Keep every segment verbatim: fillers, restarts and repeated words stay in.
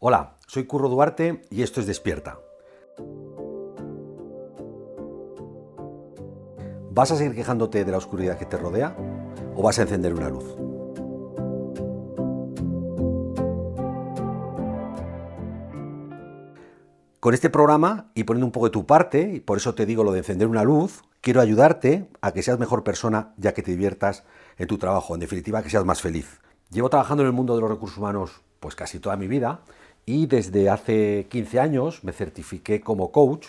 Hola, soy Curro Duarte y esto es Despierta. ¿Vas a seguir quejándote de la oscuridad que te rodea o vas a encender una luz? Con este programa y poniendo un poco de tu parte, y por eso te digo lo de encender una luz, quiero ayudarte a que seas mejor persona ya que te diviertas en tu trabajo, en definitiva que seas más feliz. Llevo trabajando en el mundo de los recursos humanos pues casi toda mi vida y desde hace quince años me certifiqué como coach.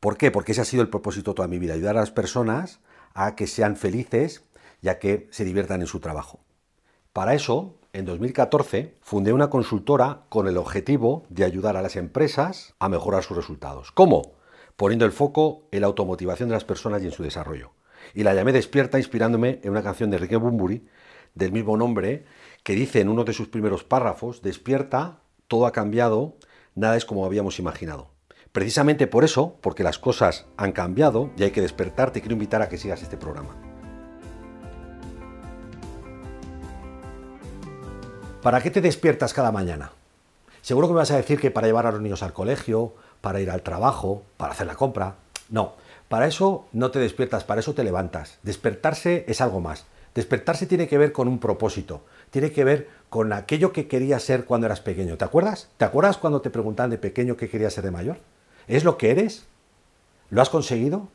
¿Por qué? Porque ese ha sido el propósito toda mi vida, ayudar a las personas a que sean felices y a que se diviertan en su trabajo. Para eso, en dos mil catorce, fundé una consultora con el objetivo de ayudar a las empresas a mejorar sus resultados. ¿Cómo? Poniendo el foco en la automotivación de las personas y en su desarrollo. Y la llamé Despierta inspirándome en una canción de Ricky Bunbury del mismo nombre, que dice en uno de sus primeros párrafos: despierta, todo ha cambiado, nada es como habíamos imaginado. Precisamente por eso, porque las cosas han cambiado y hay que despertar, te quiero invitar a que sigas este programa. ¿Para qué te despiertas cada mañana? Seguro que me vas a decir que para llevar a los niños al colegio, para ir al trabajo, para hacer la compra. No, para eso no te despiertas, para eso te levantas. Despertarse es algo más. Despertarse tiene que ver con un propósito, tiene que ver con aquello que querías ser cuando eras pequeño. ¿Te acuerdas? ¿Te acuerdas cuando te preguntaban de pequeño qué querías ser de mayor? ¿Es lo que eres? ¿Lo has conseguido?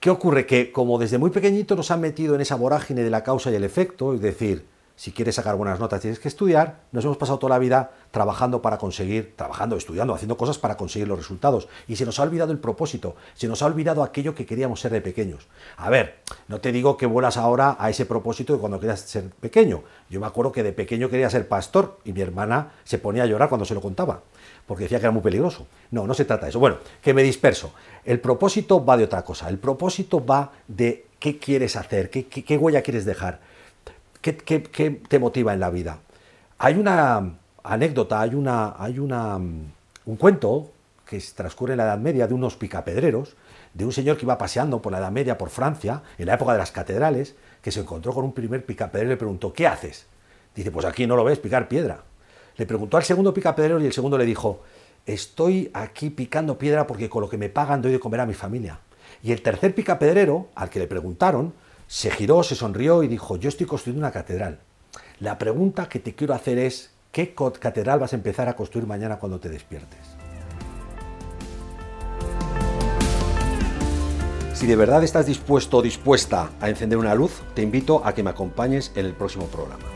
¿Qué ocurre? Que como desde muy pequeñito nos han metido en esa vorágine de la causa y el efecto, es decir, si quieres sacar buenas notas tienes que estudiar, nos hemos pasado toda la vida trabajando para conseguir, trabajando, estudiando, haciendo cosas para conseguir los resultados. Y se nos ha olvidado el propósito, se nos ha olvidado aquello que queríamos ser de pequeños. A ver, no te digo que vuelas ahora a ese propósito de cuando querías ser pequeño. Yo me acuerdo que de pequeño quería ser pastor y mi hermana se ponía a llorar cuando se lo contaba, porque decía que era muy peligroso. No, no se trata de eso. Bueno, que me disperso. El propósito va de otra cosa. El propósito va de qué quieres hacer, qué, qué, qué huella quieres dejar. ¿Qué, qué, ¿Qué te motiva en la vida? Hay una anécdota, hay, una, hay una, un cuento que transcurre en la Edad Media de unos picapedreros, de un señor que iba paseando por la Edad Media, por Francia, en la época de las catedrales, que se encontró con un primer picapedrero y le preguntó: ¿qué haces? Dice: pues aquí no lo ves, picar piedra. Le preguntó al segundo picapedrero y el segundo le dijo: estoy aquí picando piedra porque con lo que me pagan doy de comer a mi familia. Y el tercer picapedrero, al que le preguntaron, se giró, se sonrió y dijo: yo estoy construyendo una catedral. La pregunta que te quiero hacer es: ¿qué catedral vas a empezar a construir mañana cuando te despiertes? Si de verdad estás dispuesto o dispuesta a encender una luz, te invito a que me acompañes en el próximo programa.